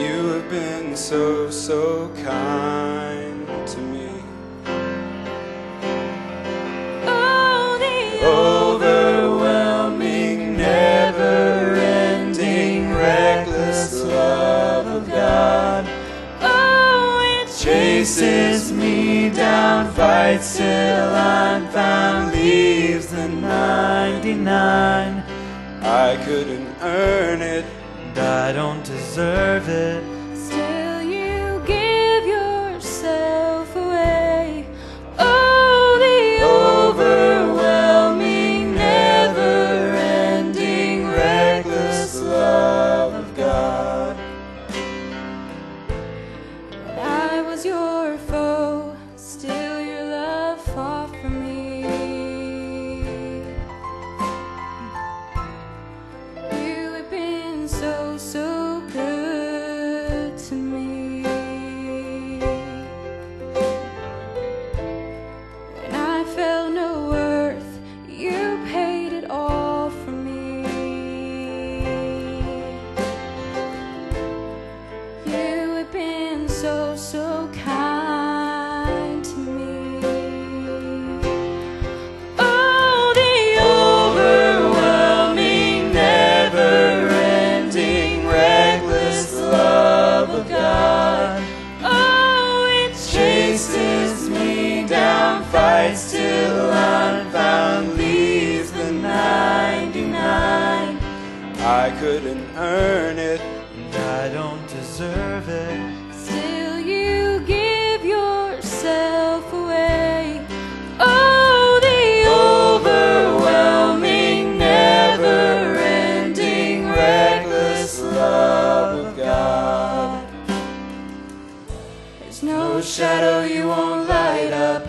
You have been so, so kind to me. Oh, the overwhelming, never-ending, reckless love of God. Oh, it chases me down, fights till I'm found, leaves the 99. I couldn't earn it, I don't deserve it. Still you give yourself away. Oh, the overwhelming, never-ending, reckless love of God. I was your foe, still your love fought for me. You have been so, so good to me. When I felt no worth, you paid it all for me. You have been so, so kind to me. Oh, the overwhelming, never-ending, reckless love of God. Oh, it chases me down, fights till I'm found, leaves the 99. I couldn't earn it, and I don't deserve it. Still you give yourself away. Oh, the overwhelming, never-ending, reckless love of God. There's no shadow you won't light up,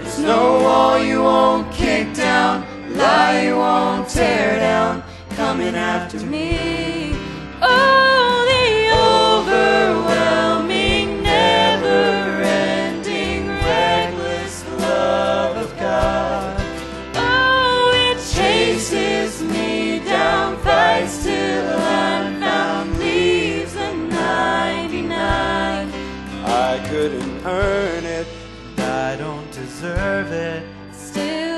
There's no wall you won't kick down, lie you won't tear down, coming after me. Oh, the overwhelming, never-ending, reckless love of God. Oh, it chases me down, fights till I'm found, leaves the 99. I couldn't earn it, I don't deserve it. Still